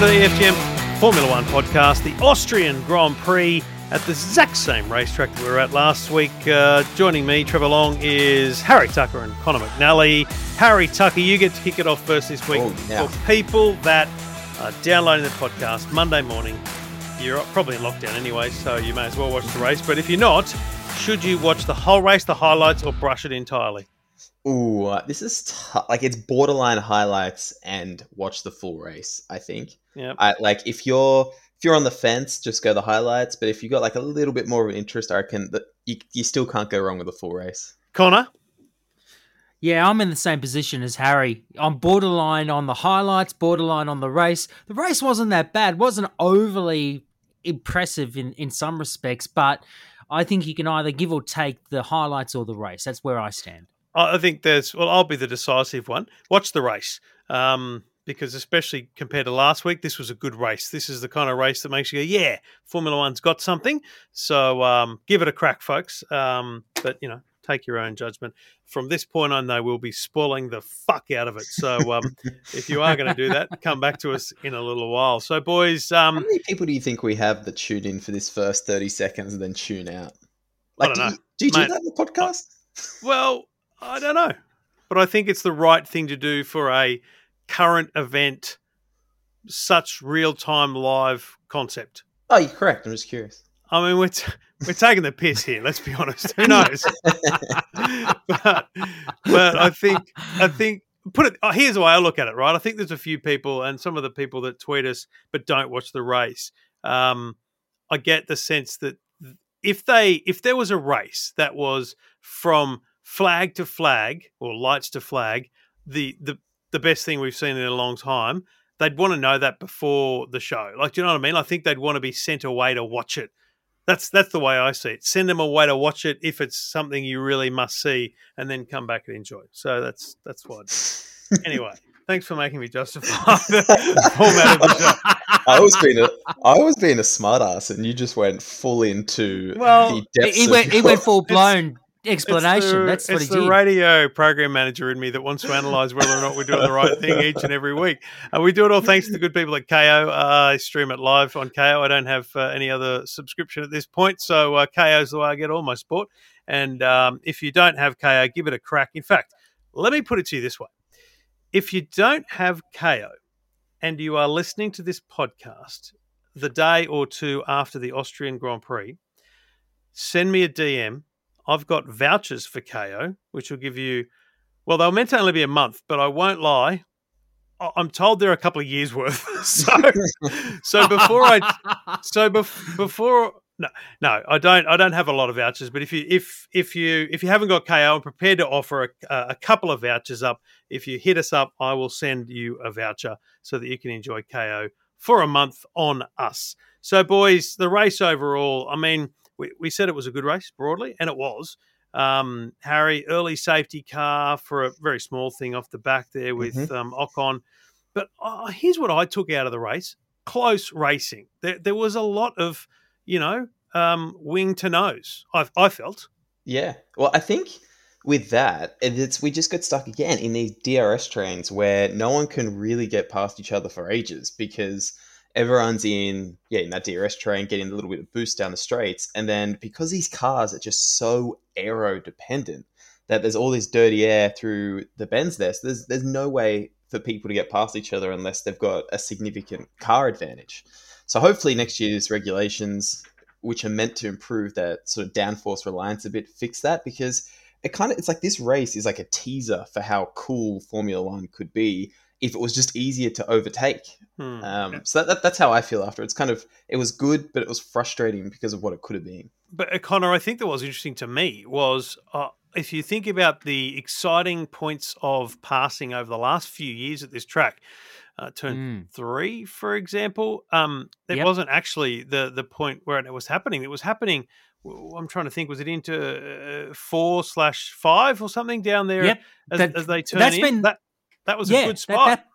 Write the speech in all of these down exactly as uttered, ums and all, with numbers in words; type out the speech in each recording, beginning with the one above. Welcome to the F G M Formula One podcast, the Austrian Grand Prix at the exact same racetrack that we were at last week. Uh, joining me, Trevor Long, is Harry Tucker and Connor McNally. Harry Tucker, you get to kick it off first this week. Oh, yeah. For people that are downloading the podcast Monday morning, you're probably in lockdown anyway, so you may as well watch the race. But if you're not, should you watch the whole race, the highlights, or brush it entirely? Ooh, uh, this is tough. Like, it's borderline highlights and watch the full race, I think. Yeah. I like if you're if you're on the fence, just go the highlights. But if you got like a little bit more of an interest, I reckon that you you still can't go wrong with the full race. Connor? Yeah, I'm in the same position as Harry. I'm borderline on the highlights, borderline on the race. The race wasn't that bad. Wasn't overly impressive in, in some respects, but I think you can either give or take the highlights or the race. That's where I stand. I think there's, well, I'll be the decisive one. Watch the race, um, because especially compared to last week, this was a good race. This is the kind of race that makes you go, yeah, Formula One's got something. So um, give it a crack, folks. Um, but, you know, take your own judgment. From this point on, though, we'll be spoiling the fuck out of it. So um, if you are going to do that, come back to us in a little while. So, boys. Um, How many people do you think we have that tune in for this first thirty seconds and then tune out? Like, I don't know. Do you do, you Mate, do that in the podcast? I, well... I don't know, but I think it's the right thing to do for a current event, such real-time live concept. Oh, you're correct. I'm just curious. I mean, we're t- we're taking the piss here. Let's be honest. Who knows? but but I think I think put it. Oh, here's the way I look at it. Right. I think there's a few people, and some of the people that tweet us, but don't watch the race. Um, I get the sense that if they if there was a race that was from flag to flag or lights to flag, the, the the best thing we've seen in a long time, they'd want to know that before the show. Like, do you know what I mean? I think they'd want to be sent away to watch it. That's that's the way I see it. Send them away to watch it if it's something you really must see, and then come back and enjoy. So that's that's what. Anyway, thanks for making me justify the format of the show. I was being a, I was being a smart ass, and you just went full into well, the depths it, it went, of your... it went full blown. Explanation. The, That's what he did. It's the radio program manager in me that wants to analyse whether or not we're doing the right thing each and every week. Uh, we do it all thanks to the good people at K O. Uh, I stream it live on K O. I don't have uh, any other subscription at this point, so uh, K O is the way I get all my sport. And um, if you don't have K O, give it a crack. In fact, let me put it to you this way. If you don't have K O and you are listening to this podcast the day or two after the Austrian Grand Prix, send me a D M. I've got vouchers for K O, which will give you, well, they were meant to only be a month, but I won't lie. I'm told they're a couple of years worth. so, so before I, so bef- before, no, no, I don't, I don't have a lot of vouchers, but if you, if, if you, if you haven't got K O, I'm prepared to offer a, a couple of vouchers up. If you hit us up, I will send you a voucher so that you can enjoy K O for a month on us. So boys, the race overall, I mean, We, we said it was a good race broadly, and it was. Um, Harry, early safety car for a very small thing off the back there with mm-hmm. um, Ocon. But oh, here's what I took out of the race. Close racing. There, there was a lot of, you know, um, wing to nose, I, I felt. Yeah. Well, I think with that, it's, we just got stuck again in these D R S trains where no one can really get past each other for ages because – everyone's in, yeah, in that D R S train, getting a little bit of boost down the straights. And then because these cars are just so aero dependent that there's all this dirty air through the bends there, so there's, there's no way for people to get past each other unless they've got a significant car advantage. So hopefully next year's regulations, which are meant to improve that sort of downforce reliance a bit, fix that, because it kind of, it's like this race is like a teaser for how cool Formula One could be if it was just easier to overtake. Hmm. Um, so that, that, that's how I feel after. It's kind of, it was good, but it was frustrating because of what it could have been. But uh, Connor, I think that was interesting to me was uh, if you think about the exciting points of passing over the last few years at this track, uh, turn mm. three, for example, um, it yep. wasn't actually the, the point where it was happening. It was happening. I'm trying to think, was it into uh, four slash five or something down there yep. as, that, as they turn that's in? Been... That, That was yeah, a good spot. That, that,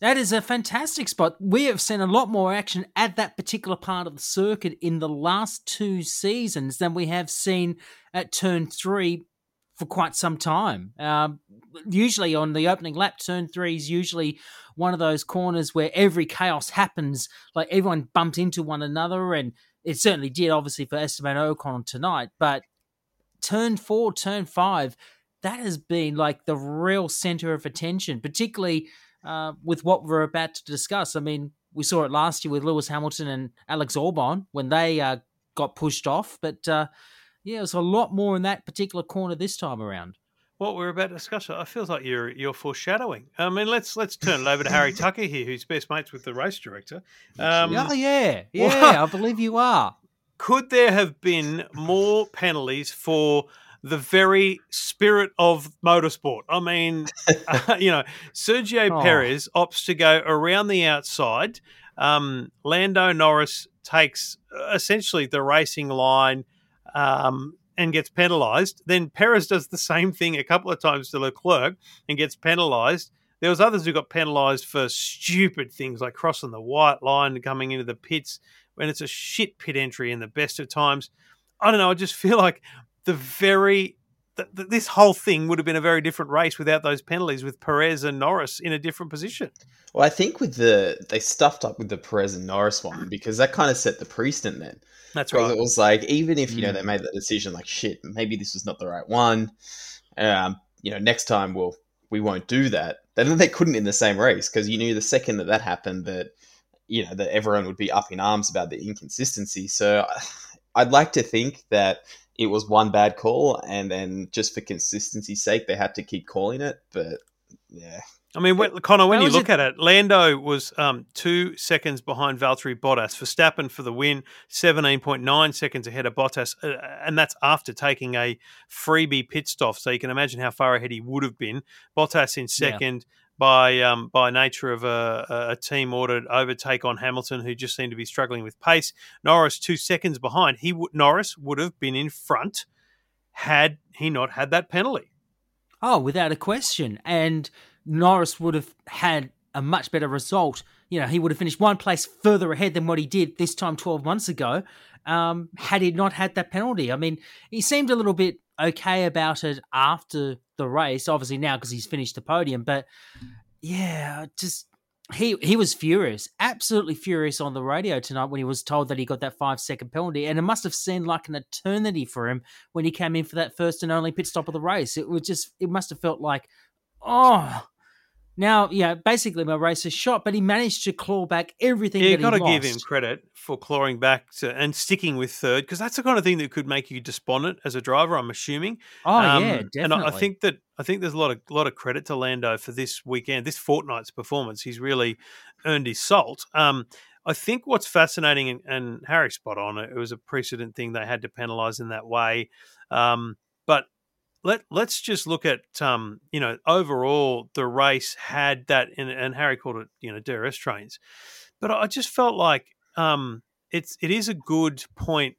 that is a fantastic spot. We have seen a lot more action at that particular part of the circuit in the last two seasons than we have seen at turn three for quite some time. Um, usually on the opening lap, turn three is usually one of those corners where every chaos happens, like everyone bumped into one another, and it certainly did, obviously, for Esteban Ocon tonight. But turn four, turn five, that has been like the real centre of attention, particularly uh, with what we're about to discuss. I mean, we saw it last year with Lewis Hamilton and Alex Albon when they uh, got pushed off. But uh, yeah, it was a lot more in that particular corner this time around. What we're about to discuss, it feels like you're you're foreshadowing. I mean, let's let's turn it over to Harry Tucker here, who's best mates with the race director. Um, oh yeah, yeah, what? I believe you are. Could there have been more penalties for the very spirit of motorsport? I mean, uh, you know, Sergio oh. Perez opts to go around the outside. Um, Lando Norris takes uh, essentially the racing line. Um, and gets penalised. Then Perez does the same thing a couple of times to Leclerc and gets penalised. There was others who got penalised for stupid things like crossing the white line and coming into the pits when it's a shit pit entry in the best of times. I don't know. I just feel like the very th- th- this whole thing would have been a very different race without those penalties, with Perez and Norris in a different position. Well, I think with the they stuffed up with the Perez and Norris one because that kind of set the precedent then. That's right. Because it was like, even if, you know, they made that decision, like, shit, maybe this was not the right one. Um, you know, next time, we'll, we won't do that. Then they couldn't in the same race because you knew the second that that happened that, you know, that everyone would be up in arms about the inconsistency. So I'd like to think that it was one bad call and then just for consistency's sake, they had to keep calling it. But, yeah. I mean, when, Connor, when you look it? at it, Lando was um, two seconds behind Valtteri Bottas. Verstappen for the win, seventeen point nine seconds ahead of Bottas, uh, and that's after taking a freebie pit stop. So you can imagine how far ahead he would have been. Bottas in second yeah. by um, by nature of a, a team-ordered overtake on Hamilton, who just seemed to be struggling with pace. Norris two seconds behind. He w- Norris would have been in front had he not had that penalty. Oh, without a question. And Norris would have had a much better result. You know, he would have finished one place further ahead than what he did this time twelve months ago um, had he not had that penalty. I mean, he seemed a little bit okay about it after the race, obviously now because he's finished the podium. But, yeah, just he he was furious, absolutely furious on the radio tonight when he was told that he got that five-second penalty. And it must have seemed like an eternity for him when he came in for that first and only pit stop of the race. It was just, it must have felt like, oh, now, yeah, basically my race is shot, but he managed to claw back everything yeah, that he lost. You've got to give him credit for clawing back to, and sticking with third, because that's the kind of thing that could make you despondent as a driver, I'm assuming. Oh, um, yeah, definitely. And I, I think that I think there's a lot of lot of credit to Lando for this weekend, this fortnight's performance. He's really earned his salt. Um, I think what's fascinating, and, and Harry's spot on, it was a precedent thing they had to penalise in that way. Um, but Let, let's just look at, um, you know, overall the race had that, and, and Harry called it, you know, D R S trains. But I just felt like um, it's it is a good point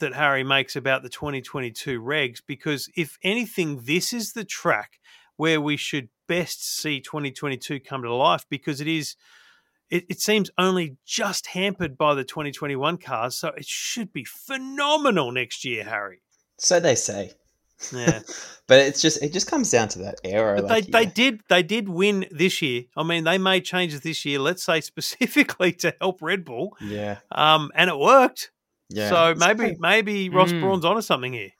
that Harry makes about the twenty twenty-two regs, because if anything, this is the track where we should best see twenty twenty-two come to life, because it is it, it seems only just hampered by the twenty twenty-one cars. So it should be phenomenal next year, Harry. So they say. Yeah, but it's just it just comes down to that era. But like, they, they did they did win this year. I mean, they made changes this year. Let's say specifically to help Red Bull. Yeah, um, and it worked. Yeah, so maybe okay. maybe Ross mm. Brawn's onto something here.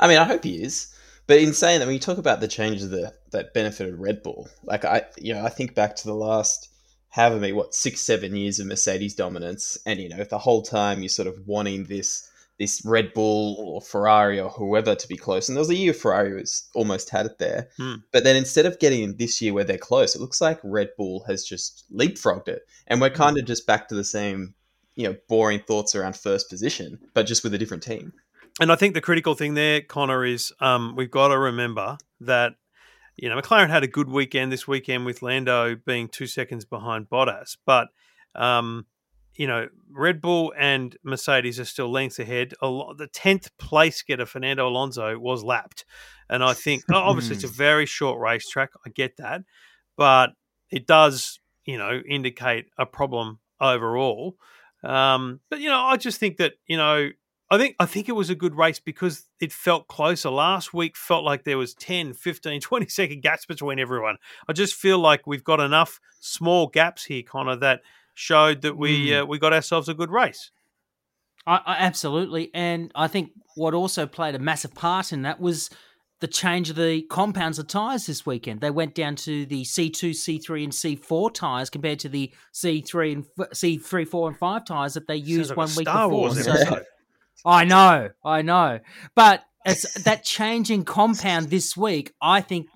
I mean, I hope he is. But in saying that, when you talk about the changes that that benefited Red Bull, like I you know I think back to the last however many what six seven years of Mercedes dominance, and you know the whole time you're sort of wanting this. this Red Bull or Ferrari or whoever to be close. And there was a year Ferrari was almost had it there. Mm. But then instead of getting in this year where they're close, it looks like Red Bull has just leapfrogged it. And we're kind of just back to the same, you know, boring thoughts around first position, but just with a different team. And I think the critical thing there, Connor, is um, we've got to remember that, you know, McLaren had a good weekend this weekend with Lando being two seconds behind Bottas. But, um, you know, Red Bull and Mercedes are still lengths ahead. A lot, the tenth place getter, Fernando Alonso, was lapped. And I think, obviously, it's a very short racetrack. I get that. But it does, you know, indicate a problem overall. Um, but, you know, I just think that, you know, I think I think it was a good race because it felt closer. Last week felt like there was ten, fifteen, twenty-second gaps between everyone. I just feel like we've got enough small gaps here, Connor, that showed that we mm. uh, we got ourselves a good race. I, I absolutely. And I think what also played a massive part in that was the change of the compounds of tyres this weekend. They went down to the C two, C three, and C four tyres compared to the C three, and C three, four, and five tyres that they used one week before. So, I know, I know. But as that change in compound this week, I think,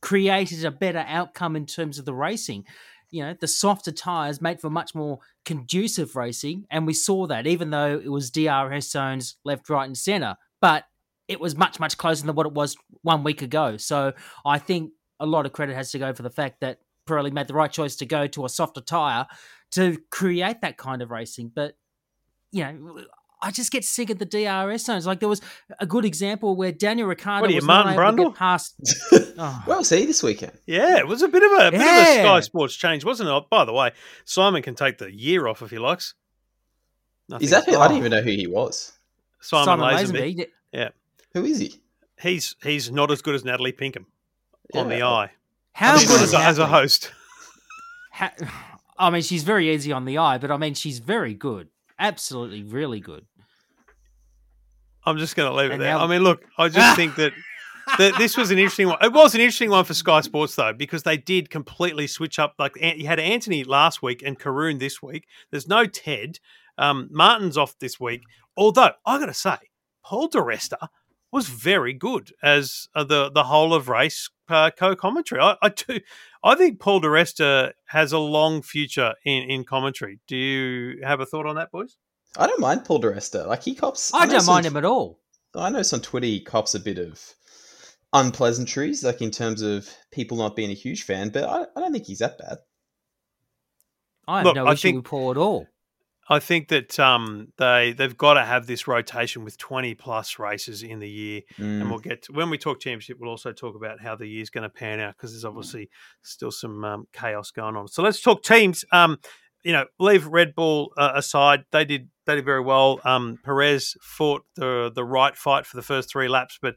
created a better outcome in terms of the racing. You know, the softer tyres made for much more conducive racing, and we saw that, even though it was D R S zones left, right, and centre. But it was much, much closer than what it was one week ago. So I think a lot of credit has to go for the fact that Pirelli made the right choice to go to a softer tyre to create that kind of racing. But, you know, I just get sick of the D R S zones. Like, there was a good example where Daniel Ricciardo what are you, was Martin not able Brundle? To get past. Oh. Well, see, this weekend. Yeah, it was a bit of a, bit yeah. of a Sky Sports change, wasn't it? By the way, Simon can take the year off if he likes. Nothing Is that who? I didn't even know who he was. Simon, Simon Lazenby. Lazenby. Yeah. Who is he? He's he's not as good as Natalie Pinkham yeah. on the eye. How I mean, good as, as a host? How, I mean, she's very easy on the eye, but I mean, she's very good. Absolutely, really good. I'm just going to leave it and there. Now, I mean, look, I just think that, that this was an interesting one. It was an interesting one for Sky Sports, though, because they did completely switch up. Like, you had Anthony last week and Caroon this week. There's no Ted. Um, Martin's off this week. Although, I got to say, Paul DiResta was very good as uh, the the whole of race uh, co-commentary. I, I do, I think Paul DiResta has a long future in, in commentary. Do you have a thought on that, boys? I don't mind Paul DiResta. Like, he cops. I, I don't mind him at all. I know on Twitter he cops a bit of unpleasantries, like in terms of people not being a huge fan, but I, I don't think he's that bad. I have Look, no I issue think, with Paul at all. I think that um, they they've got to have this rotation with twenty plus races in the year, mm. and we'll get to, when we talk championship, we'll also talk about how the year's going to pan out because there's obviously still some um, chaos going on. So let's talk teams. Um, you know, leave Red Bull uh, aside. They did they did very well. Um, Perez fought the the right fight for the first three laps, but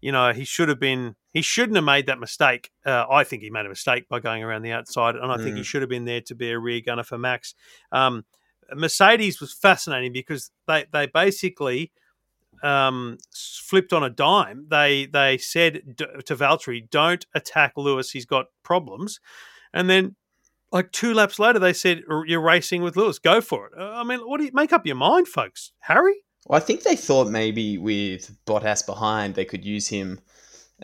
you know he should have been. He shouldn't have made that mistake. Uh, I think he made a mistake by going around the outside, and I mm. think he should have been there to be a rear gunner for Max. Um, Mercedes was fascinating because they, they basically um, flipped on a dime. They they said to Valtteri, don't attack Lewis, he's got problems. And then like two laps later, they said, you're racing with Lewis, go for it. I mean, what do you make up your mind, folks? Harry? Well, I think they thought maybe with Bottas behind, they could use him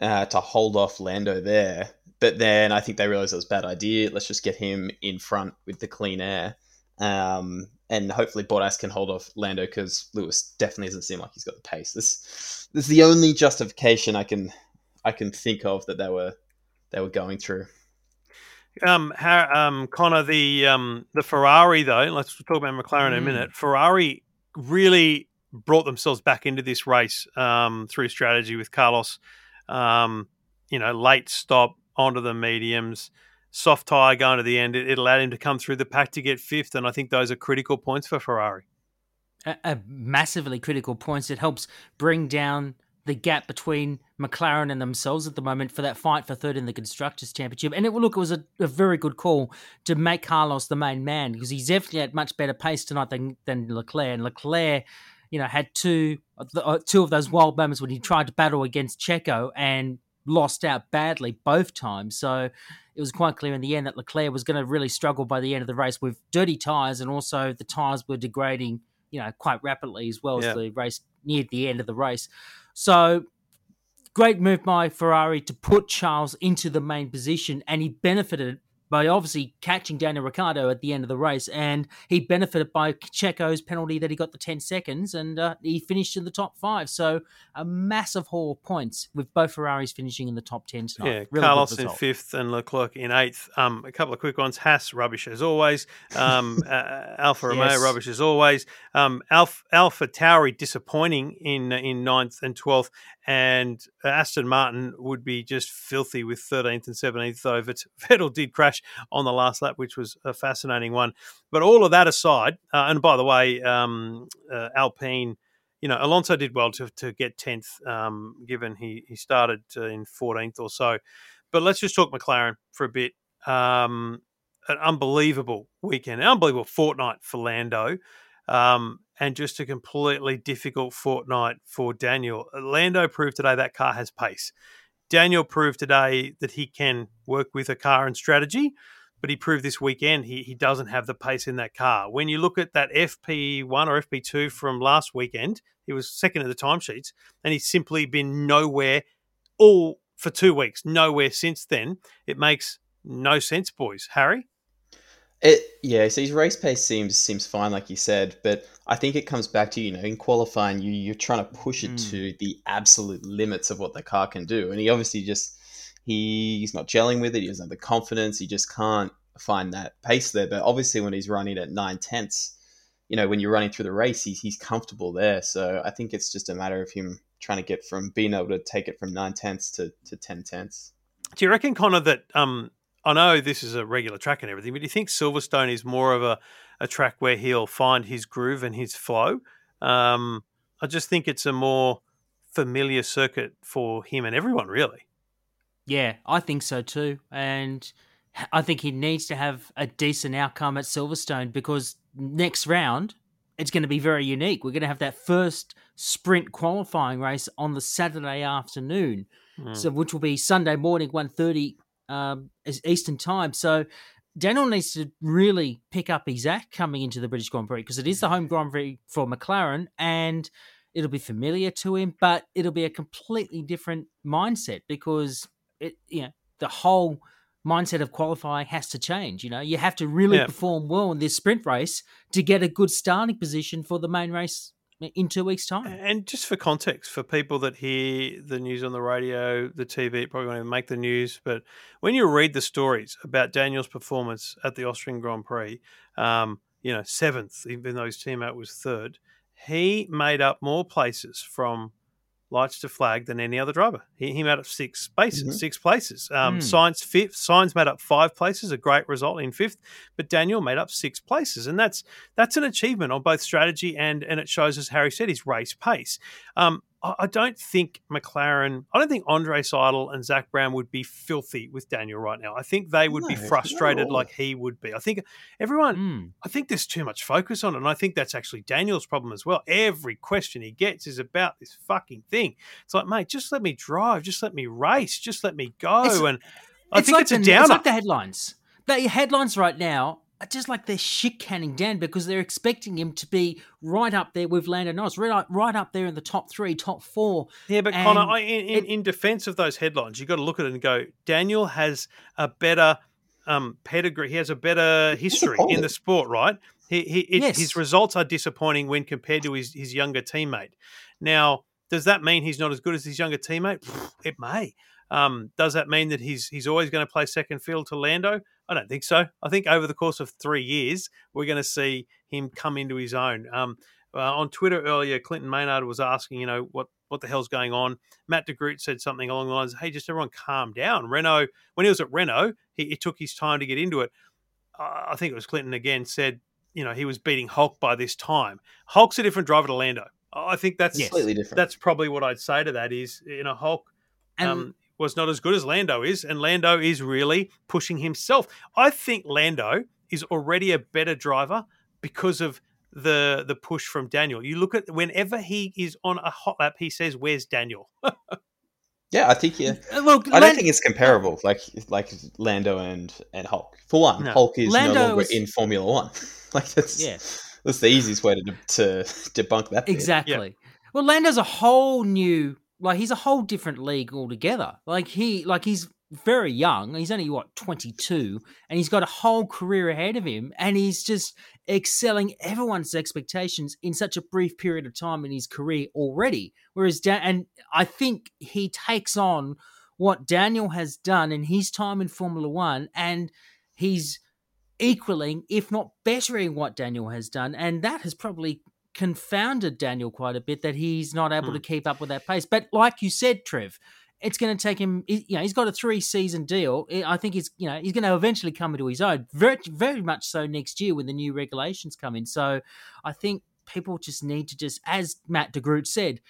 uh, to hold off Lando there. But then I think they realised it was a bad idea. Let's just get him in front with the clean air. Um, and hopefully Bottas can hold off Lando because Lewis definitely doesn't seem like he's got the pace. This, this is the only justification I can, I can think of that they were, they were going through. Um, how, um, Connor, the um, the Ferrari though. Let's talk about McLaren in mm. a minute. Ferrari really brought themselves back into this race um, through strategy with Carlos. Um, you know, late stop onto the mediums. Soft tyre going to the end, it, it allowed him to come through the pack to get fifth, and I think those are critical points for Ferrari. A, a massively critical points. It helps bring down the gap between McLaren and themselves at the moment for that fight for third in the Constructors' Championship. And it look, it was a, a very good call to make Carlos the main man because he's definitely at much better pace tonight than, than Leclerc. And Leclerc, you know, had two, uh, two of those wild moments when he tried to battle against Checo and lost out badly both times. So it was quite clear in the end that Leclerc was going to really struggle by the end of the race with dirty tyres, and also the tyres were degrading, you know, quite rapidly as well yeah. as the race neared the end of the race. So great move by Ferrari to put Charles into the main position, and he benefited by obviously catching Daniel Ricciardo at the end of the race, and he benefited by Checo's penalty that he got the ten seconds, and uh, he finished in the top five. So a massive haul of points with both Ferraris finishing in the top ten tonight. Yeah, really Carlos in fifth and Leclerc in eighth. Um, a couple of quick ones. Haas, rubbish as always. Um, uh, Alfa Romeo, yes. rubbish as always. Um, Alpha, AlphaTauri, disappointing in, in ninth and twelfth. And Aston Martin would be just filthy with thirteenth and seventeenth, though Vettel did crash on the last lap, which was a fascinating one. But all of that aside, uh, and by the way, um, uh, Alpine you know, Alonso did well to to get tenth, um, given he, he started in fourteenth or so. But let's just talk McLaren for a bit. Um, an unbelievable weekend, an unbelievable fortnight for Lando, um, and just a completely difficult fortnight for Daniel. Lando proved today that car has pace. Daniel proved today that he can work with a car and strategy, but he proved this weekend he, he doesn't have the pace in that car. When you look at that F P one or F P two from last weekend, he was second at the timesheets, and he's simply been nowhere all for two weeks, nowhere since then. It makes no sense, boys. Harry? It, yeah, so his race pace seems seems fine, like you said, but I think it comes back to, you know, in qualifying, you, you're trying to push it mm. to the absolute limits of what the car can do. And he obviously just, he, he's not gelling with it. He doesn't have the confidence. He just can't find that pace there. But obviously when he's running at nine tenths, you know, when you're running through the race, he's, he's comfortable there. So I think it's just a matter of him trying to get from being able to take it from nine tenths to, to ten tenths. Do you reckon, Connor, that... um? I know this is a regular track and everything, but do you think Silverstone is more of a, a track where he'll find his groove and his flow? Um, I just think it's a more familiar circuit for him and everyone, really. Yeah, I think so too. And I think he needs to have a decent outcome at Silverstone, because next round it's going to be very unique. We're going to have that first sprint qualifying race on the Saturday afternoon, mm. so which will be Sunday morning, one thirty Um, Eastern time. So Daniel needs to really pick up his act coming into the British Grand Prix, because it is the home Grand Prix for McLaren, and it'll be familiar to him, but it'll be a completely different mindset, because it, you know, the whole mindset of qualifying has to change. You know, you have to really yeah. perform well in this sprint race to get a good starting position for the main race in two weeks' time. And just for context, for people that hear the news on the radio, the T V, probably won't even make the news, but when you read the stories about Daniel's performance at the Austrian Grand Prix, um, you know, seventh, even though his teammate was third, he made up more places from lights to flag than any other driver. He, he made up six spaces, mm-hmm. six places. Um, mm. Sainz fifth. Sainz made up five places, a great result in fifth. But Daniel made up six places, and that's that's an achievement on both strategy and and it shows, as Harry said, his race pace. Um, I, I don't think McLaren, I don't think Andre Seidel and Zach Brown would be filthy with Daniel right now. I think they would no, be frustrated no. like he would be. I think everyone, mm. I think there's too much focus on it, and I think that's actually Daniel's problem as well. Every question he gets is about this fucking thing. It's like, mate, just let me drive, just let me race, just let me go. It's, and I think like it's a the, downer. It's like the headlines. The headlines right now are just like they're shit canning Dan, because they're expecting him to be right up there with Lando Norris, right, right up there in the top three, top four. Yeah, but and Connor, I, in, in, in defense of those headlines, you've got to look at it and go, Daniel has a better um, pedigree. He has a better history in the sport, right? He, he, it, yes. His results are disappointing when compared to his, his younger teammate. Now, does that mean he's not as good as his younger teammate? It may. Um, does that mean that he's he's always going to play second fiddle to Lando? I don't think so. I think over the course of three years, we're going to see him come into his own. Um, uh, on Twitter earlier, Clinton Maynard was asking, you know, what, what the hell's going on? Matt de Groot said something along the lines, hey, just everyone calm down. Renault, when he was at Renault, he, it took his time to get into it. Uh, I think it was Clinton again said, you know, he was beating Hulk by this time. Hulk's a different driver to Lando. I think that's yes. completely different. That's probably what I'd say to that is, you know, Hulk um, um, was not as good as Lando is, and Lando is really pushing himself. I think Lando is already a better driver because of the the push from Daniel. You look at whenever he is on a hot lap, he says, "Where's Daniel?" Yeah, I think yeah. Look, I don't Land- think it's comparable, like like Lando and, and Hulk. For one, no. Hulk is Lando no longer is- in Formula One. Like that's yeah. That's the easiest way to to debunk that. Exactly. Yep. Well, Lando's a whole new, like he's a whole different league altogether. Like he, like he's very young. He's only what twenty-two, and he's got a whole career ahead of him, and he's just excelling everyone's expectations in such a brief period of time in his career already. Whereas, Dan, and I think he takes on what Daniel has done in his time in Formula One, and he's equaling, if not bettering, what Daniel has done. And that has probably confounded Daniel quite a bit, that he's not able hmm. to keep up with that pace. But like you said, Trev, it's going to take him, you know, he's got a three-season deal. I think he's, you know, he's going to eventually come into his own, very, very much so next year when the new regulations come in. So I think people just need to just, as Matt de Groot said,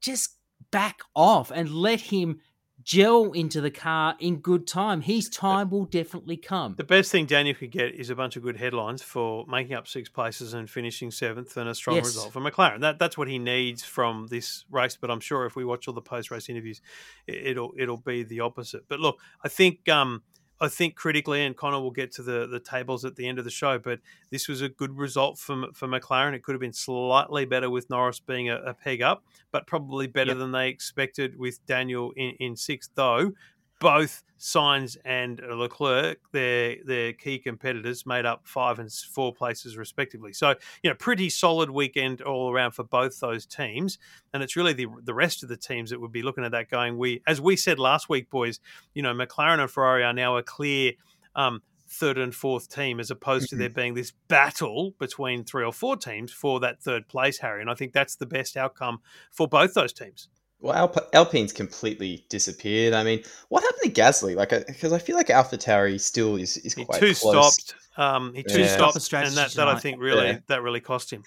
just back off and let him gel into the car in good time. His time will definitely come. The best thing Daniel could get is a bunch of good headlines for making up six places and finishing seventh and a strong yes. result for McLaren. That That's what he needs from this race, but I'm sure if we watch all the post-race interviews, it'll it'll be the opposite. But look, I think... Um, I think critically, and Connor will get to the, the tables at the end of the show, but this was a good result for, for McLaren. It could have been slightly better with Norris being a, a peg up, but probably better yep. than they expected with Daniel in, in sixth, though. Both Sainz and Leclerc, their their key competitors, made up five and four places respectively. So, you know, pretty solid weekend all around for both those teams. And it's really the the rest of the teams that would be looking at that going, we, as we said last week, boys, you know, McLaren and Ferrari are now a clear um, third and fourth team, as opposed mm-hmm. to there being this battle between three or four teams for that third place, Harry. And I think that's the best outcome for both those teams. Well, Alp- Alpine's completely disappeared. I mean, what happened to Gasly? Like, because I, I feel like AlphaTauri still is, is quite close. He two close. stopped. Um, he two yeah. stopped, and that, that I think really yeah. that really cost him.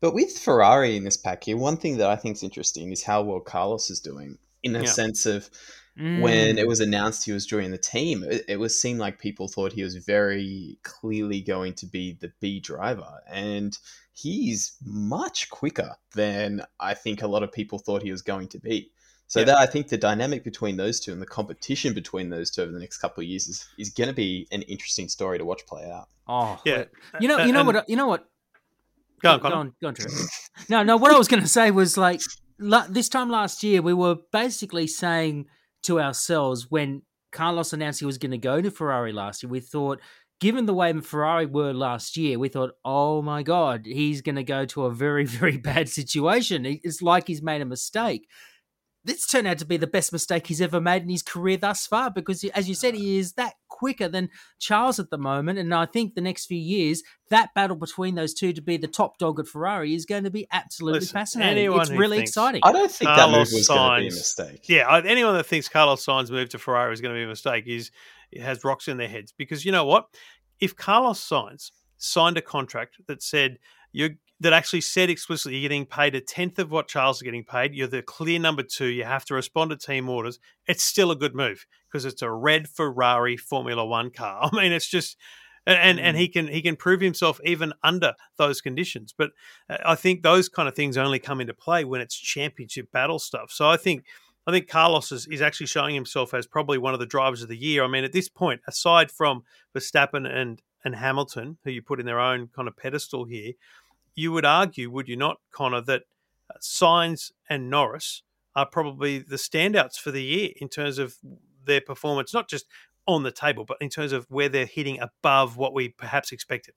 But with Ferrari in this pack here, one thing that I think is interesting is how well Carlos is doing. In the yeah. sense of mm. when it was announced he was joining the team, it, it was seemed like people thought he was very clearly going to be the B driver, and he's much quicker than I think a lot of people thought he was going to be. So yeah. that I think the dynamic between those two and the competition between those two over the next couple of years is, is going to be an interesting story to watch play out. Oh, yeah. You know, you know and, what, you know what? Go on, go on, go on. Go on no, no. What I was going to say was, like, this time last year, we were basically saying to ourselves when Carlos announced he was going to go to Ferrari last year, we thought, given the way Ferrari were last year, we thought, oh my God, he's going to go to a very, very bad situation. It's like he's made a mistake. This turned out to be the best mistake he's ever made in his career thus far, because, as you said, he is that quicker than Charles at the moment. And I think the next few years, that battle between those two to be the top dog at Ferrari is going to be absolutely Listen, fascinating. It's really thinks, exciting. I don't think Carlos that move was Sainz, going to be a mistake. Yeah, anyone that thinks Carlos Sainz move to Ferrari is going to be a mistake is has rocks in their heads, because you know what? If Carlos Sainz signed a contract that said you that actually said explicitly you're getting paid a tenth of what Charles is getting paid, you're the clear number two, you have to respond to team orders, it's still a good move because it's a red Ferrari Formula One car. I mean, it's just and and he can he can prove himself even under those conditions. But I think those kind of things only come into play when it's championship battle stuff. So I think. I think Carlos is, is actually showing himself as probably one of the drivers of the year. I mean, at this point, aside from Verstappen and, and Hamilton, who you put in their own kind of pedestal here, you would argue, would you not, Connor, that Sainz and Norris are probably the standouts for the year in terms of their performance, not just on the table, but in terms of where they're hitting above what we perhaps expected.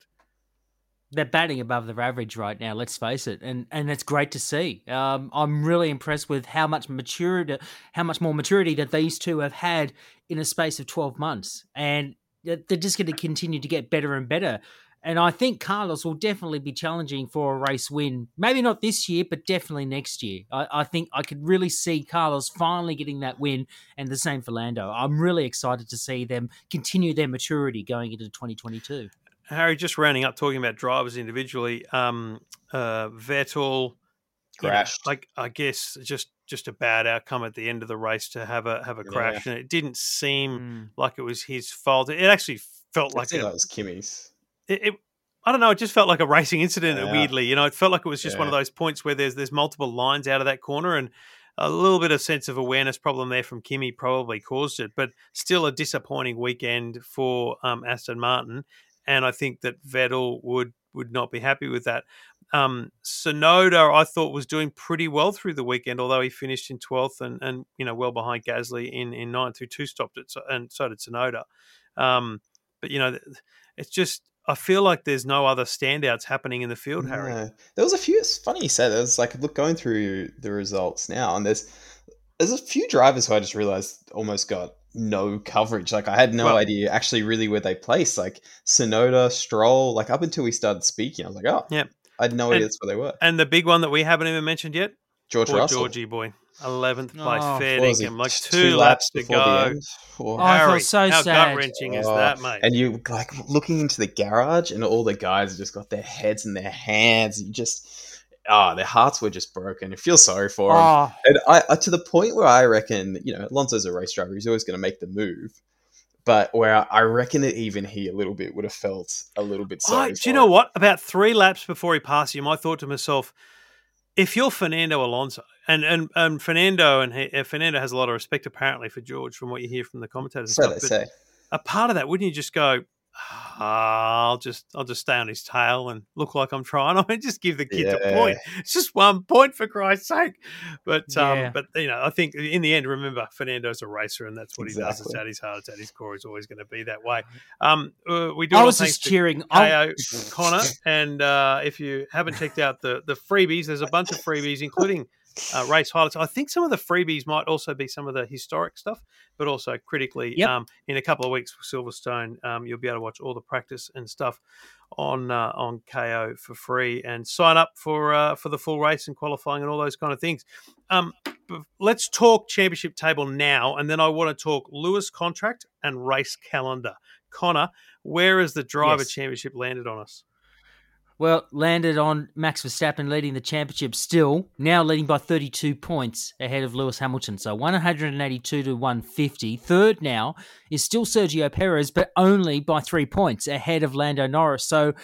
They're batting above their average right now, let's face it, and and it's great to see. Um, I'm really impressed with how much maturity, how much more maturity that these two have had in a space of twelve months, and they're just going to continue to get better and better. And I think Carlos will definitely be challenging for a race win, maybe not this year, but definitely next year. I, I think I could really see Carlos finally getting that win, and the same for Lando. I'm really excited to see them continue their maturity going into twenty twenty-two. Harry, just rounding up, talking about drivers individually, um, uh, Vettel, crashed. You know, like I guess just, just a bad outcome at the end of the race to have a have a yeah. crash, and it didn't seem mm. like it was his fault. It actually felt I like it was Kimmy's. It, it, I don't know. It just felt like a racing incident. Yeah. Weirdly, you know, it felt like it was just yeah. one of those points where there's there's multiple lines out of that corner, and a little bit of sense of awareness problem there from Kimi probably caused it, but still a disappointing weekend for um, Aston Martin. And I think that Vettel would, would not be happy with that. Um, Tsunoda, I thought, was doing pretty well through the weekend, although he finished in twelfth and, and you know, well behind Gasly in, in ninth, who two stopped it, so, and so did Tsunoda. Um, but, you know, it's just I feel like there's no other standouts happening in the field, Harry. No. There was a few. It's funny you say that. It's like, look, going through the results now, and there's there's a few drivers who I just realised almost got no coverage. Like I had no well, idea actually really where they placed, like Tsunoda, Stroll, like up until we started speaking, I was like, oh yeah, I had no and, idea that's where they were. And the big one that we haven't even mentioned yet, George Poor Russell. Georgie boy, eleventh place, oh, fair dinkum, like two, two laps, laps to go. Oh, Harry, I feel so how sad. Gut wrenching oh. is that, mate? And you like looking into the garage, and all the guys have just got their heads in their hands, and you just. ah, their hearts were just broken. You feel sorry for oh. them. And I, I, to the point where I reckon, you know, Alonso's a race driver. He's always going to make the move. But where I reckon that even he a little bit would have felt a little bit sorry I, for Do you know him. what? About three laps before he passed him, I thought to myself, if you're Fernando Alonso, and and, and Fernando and he, Fernando has a lot of respect apparently for George from what you hear from the commentators. So stuff, they say. A part of that, wouldn't you just go, oh, I'll just I'll just stay on his tail and look like I'm trying. I mean, just give the kid yeah. a point. It's just one point for Christ's sake. But yeah. um, but you know, I think in the end, remember, Fernando's a racer, and that's what exactly. he does. It's at his heart, it's at his core. He's always going to be that way. Um, uh, we do. I was just cheering. K O Connor, and uh, if you haven't checked out the the freebies, there's a bunch of freebies, including. Uh, race highlights. I think some of the freebies might also be some of the historic stuff, but also critically, yep. um, in a couple of weeks for Silverstone, um, you'll be able to watch all the practice and stuff on uh, on K O for free and sign up for uh, for the full race and qualifying and all those kind of things. Um, let's talk championship table now, and then I want to talk Lewis contract and race calendar. Connor, where has the driver yes. championship landed on us? Well, landed on Max Verstappen leading the championship still, now leading by thirty-two points ahead of Lewis Hamilton. So one eighty-two to one fifty. Third now is still Sergio Perez, but only by three points ahead of Lando Norris. So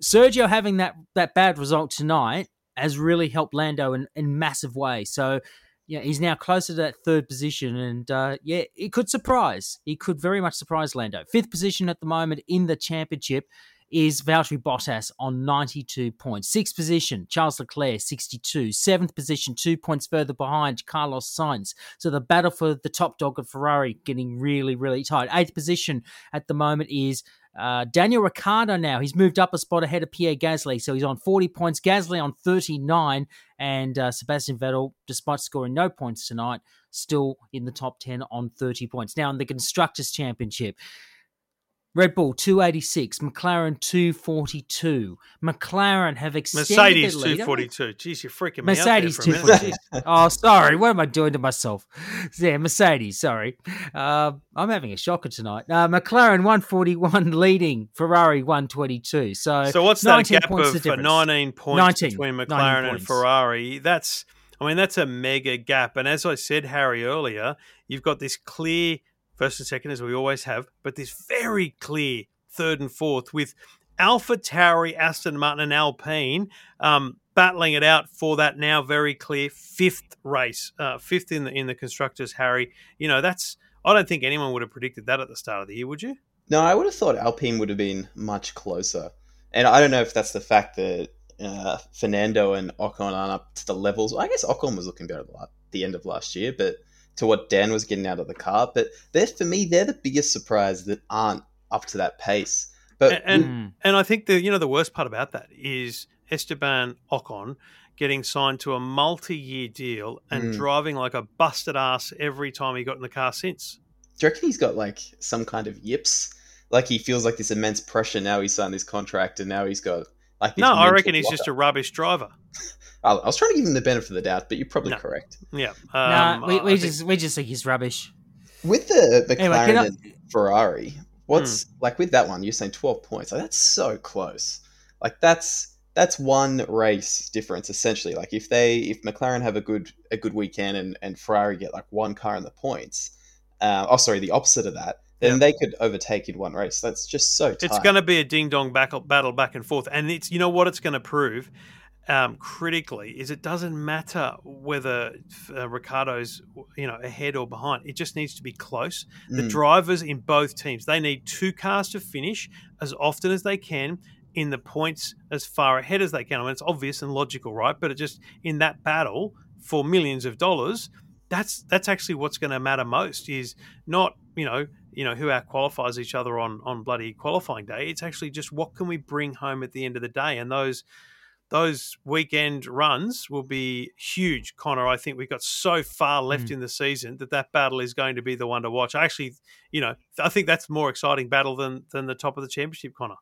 Sergio having that, that bad result tonight has really helped Lando in, in massive way. So yeah, he's now closer to that third position, and uh, yeah, it could surprise. He could very much surprise Lando. Fifth position at the moment in the championship is Valtteri Bottas on ninety-two points. Sixth position, Charles Leclerc, sixty-two. Seventh position, two points further behind, Carlos Sainz. So the battle for the top dog of Ferrari getting really, really tight. Eighth position at the moment is uh, Daniel Ricciardo now. He's moved up a spot ahead of Pierre Gasly, so he's on forty points. Gasly on thirty-nine, and uh, Sebastian Vettel, despite scoring no points tonight, still in the top ten on thirty points. Now in the Constructors' Championship, Red Bull two eighty-six, McLaren two forty-two. McLaren have extended Mercedes their lead. two forty-two. Jeez, you're freaking me Mercedes out there for a minute. Oh, sorry. What am I doing to myself? Yeah, Mercedes, sorry. Uh, I'm having a shocker tonight. Uh, McLaren one forty-one leading, Ferrari one twenty-two. So, so what's that gap of nineteen points nineteen, between McLaren and Ferrari? That's, I mean, that's a mega gap. And as I said, Harry, earlier, you've got this clear first and second, as we always have, but this very clear third and fourth with AlphaTauri, Aston Martin and Alpine um, battling it out for that now very clear fifth race, uh, fifth in the in the Constructors, Harry. You know, that's I don't think anyone would have predicted that at the start of the year, would you? No, I would have thought Alpine would have been much closer. And I don't know if that's the fact that uh, Fernando and Ocon aren't up to the levels. I guess Ocon was looking better at the end of last year, but to what Dan was getting out of the car. But they're, for me, they're the biggest surprise that aren't up to that pace. But And and, and I think the you know the worst part about that is Esteban Ocon getting signed to a multi-year deal and mm. driving like a busted ass every time he got in the car since. Do you reckon he's got like some kind of yips? Like he feels like this immense pressure now he's signed this contract and now he's got like this. No, I reckon he's blocker. just a rubbish driver. I was trying to give him the benefit of the doubt, but you're probably no. correct. Yeah, um, no, we, we just think... we just think he's rubbish. With the McLaren anyway, can I... and Ferrari, what's mm. like with that one? You're saying twelve points. Like that's so close. Like that's that's one race difference essentially. Like if they if McLaren have a good a good weekend and, and Ferrari get like one car in the points, uh, oh sorry, the opposite of that. Then they could overtake in one race. That's just so tight. It's going to be a ding-dong battle back and forth. And it's you know what it's going to prove um, critically is it doesn't matter whether uh, Ricardo's you know, ahead or behind. It just needs to be close. Mm. The drivers in both teams, they need two cars to finish as often as they can in the points as far ahead as they can. I mean, it's obvious and logical, right? But it just in that battle for millions of dollars, that's that's actually what's going to matter most is not, you know, you know, who out qualifies each other on, on bloody qualifying day. It's actually just what can we bring home at the end of the day? And those those weekend runs will be huge, Connor. I think we've got so far left mm. in the season that that battle is going to be the one to watch. I actually, you know, I think that's a more exciting battle than than the top of the championship, Connor.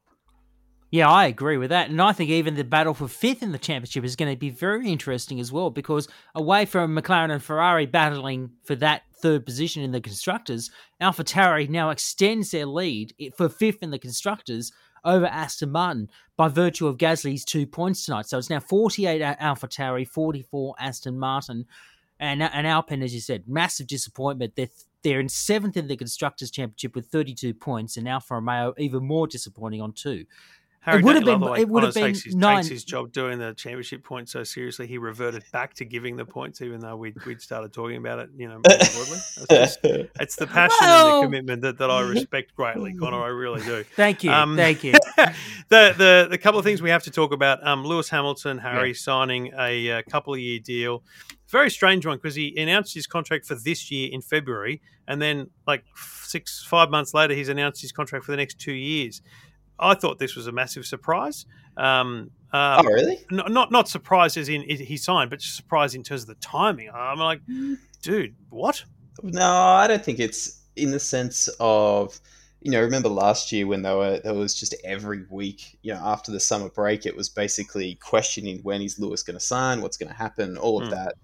Yeah, I agree with that. And I think even the battle for fifth in the championship is going to be very interesting as well, because away from McLaren and Ferrari battling for that third position in the Constructors, AlphaTauri now extends their lead for fifth in the Constructors over Aston Martin by virtue of Gasly's two points tonight. So it's now forty-eight AlphaTauri, forty-four Aston Martin, and, and Alpine, as you said, massive disappointment. They're, they're in seventh in the Constructors' Championship with thirty-two points, and Alfa Romeo even more disappointing on two. Harry it would have been. It would have been takes his, nine. Takes his job doing the championship points so seriously, he reverted back to giving the points, even though we'd we'd started talking about it. You know, broadly. Just, it's the passion well. and the commitment that, that I respect greatly, Connor. I really do. Thank you. Um, Thank you. the the the couple of things we have to talk about. Um, Lewis Hamilton, Harry yeah. signing a, a couple of year deal. Very strange one, because he announced his contract for this year in February, and then like six five months later, he's announced his contract for the next two years. I thought this was a massive surprise. Um, uh, oh, really? Not, not not surprise as in he signed, but surprise in terms of the timing. I'm like, dude, what? No, I don't think it's in the sense of, you know, remember last year when they were, there was just every week, you know, after the summer break, it was basically questioning when is Lewis going to sign, what's going to happen, all of mm. that.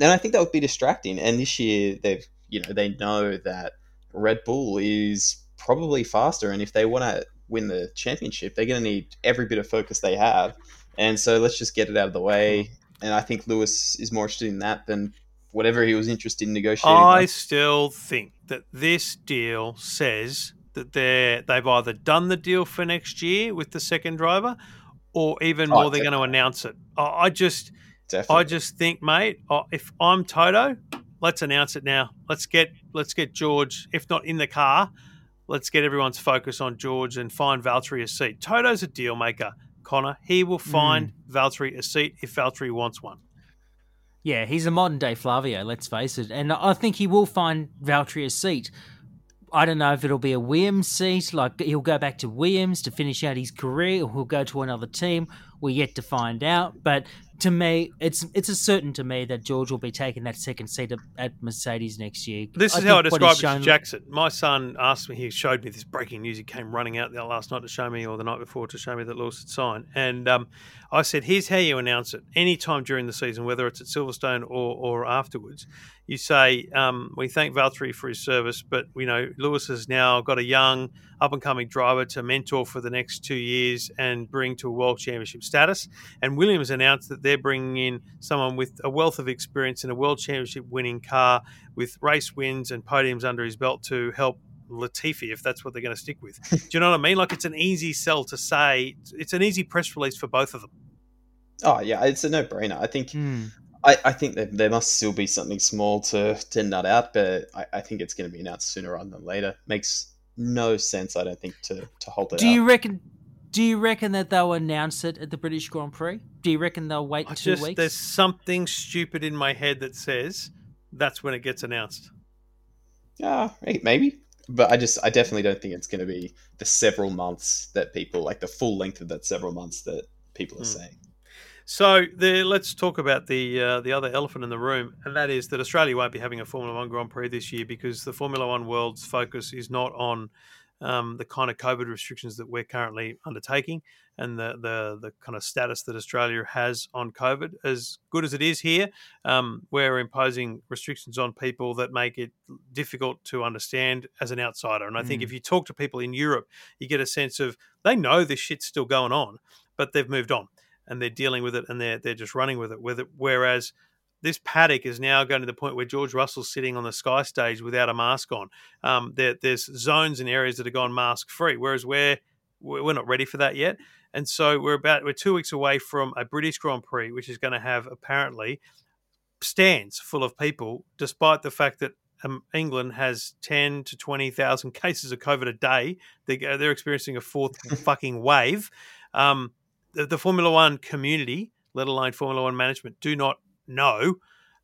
And I think that would be distracting. And this year, they've, you know, they know that Red Bull is probably faster, and if they want to win the championship, they're going to need every bit of focus they have. And so let's just get it out of the way. And I think Lewis is more interested in that than whatever he was interested in negotiating. I with. still think that this deal says that they're, they've either done the deal for next year with the second driver, or even oh, more, definitely. they're going to announce it. I just, definitely. I just think, mate, if I'm Toto, let's announce it now. Let's get, let's get George, if not in the car, let's get everyone's focus on George and find Valtteri a seat. Toto's a deal maker, Connor. He will find mm. Valtteri a seat if Valtteri wants one. Yeah, he's a modern-day Flavio, let's face it. And I think he will find Valtteri a seat. I don't know if it'll be a Williams seat, like he'll go back to Williams to finish out his career, or he'll go to another team. We're yet to find out. But to me, it's it's a certain to me that George will be taking that second seat at, at Mercedes next year. This I is how I describe it to Jackson. My son asked me, he showed me this breaking news. He came running out there last night to show me, or the night before, to show me that Lewis had signed. And um, I said, here's how you announce it. Any time during the season, whether it's at Silverstone or, or afterwards, you say, um, we thank Valtteri for his service, but you know Lewis has now got a young, up-and-coming driver to mentor for the next two years and bring to a world championship status. And Williams announced that they're bringing in someone with a wealth of experience in a world championship winning car with race wins and podiums under his belt to help Latifi, if that's what they're going to stick with. Do you know what I mean? Like, it's an easy sell to say. It's an easy press release for both of them. Oh, yeah, it's a no-brainer. I think mm. I, I think that there must still be something small to, to nut out, but I, I think it's going to be announced sooner rather than later. Makes no sense, I don't think, to, to hold it Do out. you reckon... Do you reckon that they'll announce it at the British Grand Prix? Do you reckon they'll wait I two just, weeks? There's something stupid in my head that says that's when it gets announced. Yeah, maybe. But I just, I definitely don't think it's going to be the several months that people, like the full length of that several months that people are mm. saying. So the, let's talk about the uh, the other elephant in the room, and that is that Australia won't be having a Formula One Grand Prix this year because the Formula One world's focus is not on Um, the kind of COVID restrictions that we're currently undertaking and the, the the kind of status that Australia has on COVID. As good as it is here, um, we're imposing restrictions on people that make it difficult to understand as an outsider. And I mm. think if you talk to people in Europe, you get a sense of they know this shit's still going on, but they've moved on and they're dealing with it and they're, they're just running with it. With it. Whereas this paddock is now going to the point where George Russell's sitting on the Sky stage without a mask on. Um, there, there's zones and areas that are gone mask-free, whereas we're, we're not ready for that yet. And so we're about we're two weeks away from a British Grand Prix, which is going to have apparently stands full of people, despite the fact that um, England has ten to twenty thousand cases of COVID a day. They, they're experiencing a fourth fucking wave. Um, the, the Formula One community, let alone Formula One management, do not know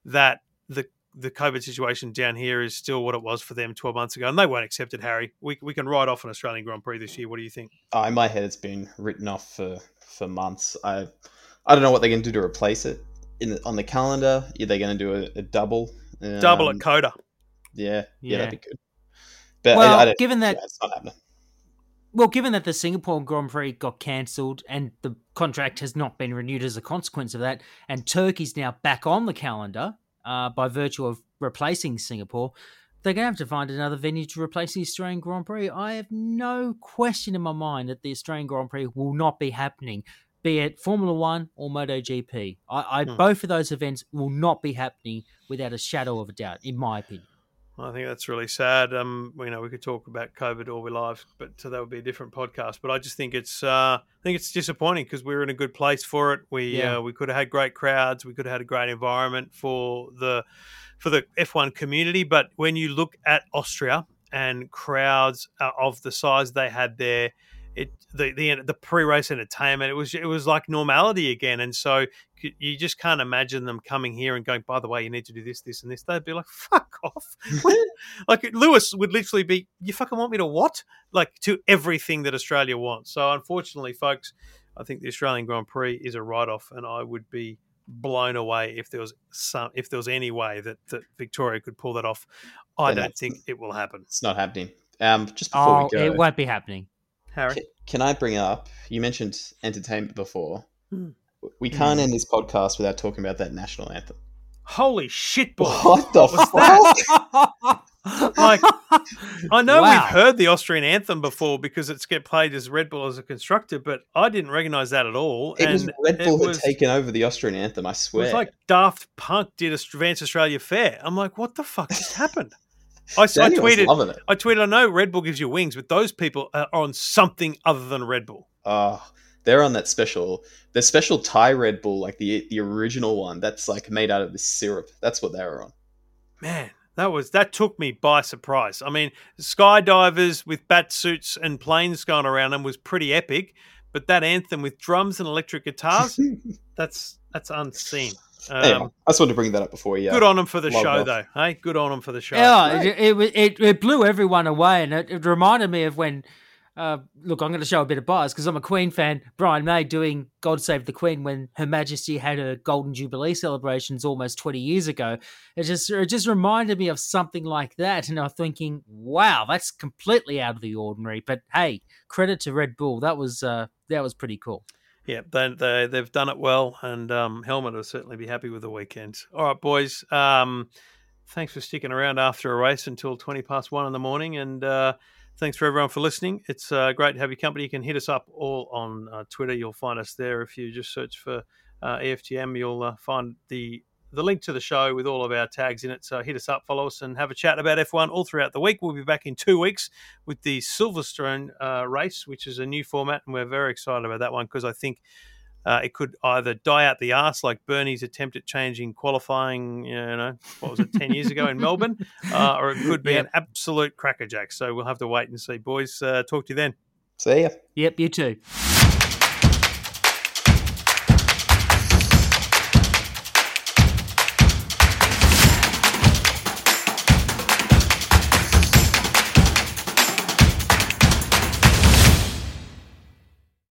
that the the COVID situation down here is still what it was for them twelve months ago, and they won't accept it, Harry. We we can write off an Australian Grand Prix this year. What do you think? Oh, in my head, it's been written off for, for months. I I don't know what they're going to do to replace it in the, on the calendar. Are they going to do a, a double? Um, double at Coda. Yeah, yeah, yeah, that'd be good. But well, I, I don't, given that yeah, it's not happening. Well, given that the Singapore Grand Prix got cancelled and the contract has not been renewed as a consequence of that, and Turkey's now back on the calendar uh, by virtue of replacing Singapore, They're going to have to find another venue to replace the Australian Grand Prix. I have no question in my mind that the Australian Grand Prix will not be happening, be it Formula One or MotoGP. I, I, hmm. Both of those events will not be happening without a shadow of a doubt, in my opinion. I think that's really sad. Um, you know, we could talk about COVID all we live, but so that would be a different podcast. But I just think it's, uh, I think it's disappointing because we were in a good place for it. We yeah. uh, we could have had great crowds. We could have had a great environment for the for the F one community. But when you look at Austria and crowds of the size they had there, it the the, the pre-race entertainment, it was it was like normality again. And so you just can't imagine them coming here and going, by the way, you need to do this, this, and this. They'd be like, fuck off. Like, Lewis would literally be, you fucking want me to what? Like, to everything that Australia wants. So, unfortunately, folks, I think the Australian Grand Prix is a write-off, and I would be blown away if there was some, if there was any way that, that Victoria could pull that off. I yeah, don't think it will happen. It's not happening. Um, just before oh, we go. It won't be happening. Harry? Can, can I bring up, you mentioned entertainment before. Hmm. We can't end this podcast without talking about that national anthem. Holy shit, boy. What the fuck? Like, I know wow. we've heard the Austrian anthem before because it's get played as Red Bull as a constructor, but I didn't recognise that at all. It and was Red Bull had was, taken over the Austrian anthem, I swear. It's like Daft Punk did Advance Australia Fair. I'm like, what the fuck just happened? I, I tweeted, I tweeted, I know Red Bull gives you wings, but those people are on something other than Red Bull. Oh, they're on that special, the special Thai Red Bull, like the the original one that's like made out of this syrup. That's what they were on. Man, that was that took me by surprise. I mean, skydivers with bat suits and planes going around them was pretty epic, but that anthem with drums and electric guitars, that's that's unseen. Um, anyway, I just wanted to bring that up before you. Uh, good on them for the show, off. though. Hey, good on them for the show. Yeah, it it, it it blew everyone away, and it, it reminded me of when. Uh, look, I'm going to show a bit of bias because I'm a Queen fan. Brian May doing God Save the Queen when Her Majesty had her Golden Jubilee celebrations almost twenty years ago. It just it just reminded me of something like that. And I'm thinking, wow, that's completely out of the ordinary. But hey, credit to Red Bull. That was uh, that was pretty cool. Yeah, they, they, they've done it well. And um, Helmut will certainly be happy with the weekend. All right, boys. Um, thanks for sticking around after a race until twenty past one in the morning. And... Uh, Thanks for everyone for listening. It's uh, great to have your company. You can hit us up all on uh, Twitter. You'll find us there. If you just search for uh, E F T M, you'll uh, find the, the link to the show with all of our tags in it. So hit us up, follow us, and have a chat about F one all throughout the week. We'll be back in two weeks with the Silverstone uh, race, which is a new format, and we're very excited about that one because I think uh, it could either die out the arse like Bernie's attempt at changing qualifying, you know, what was it, ten years ago in Melbourne, uh, or it could be yep. an absolute crackerjack. So we'll have to wait and see. Boys, uh, talk to you then. See ya. Yep, you too.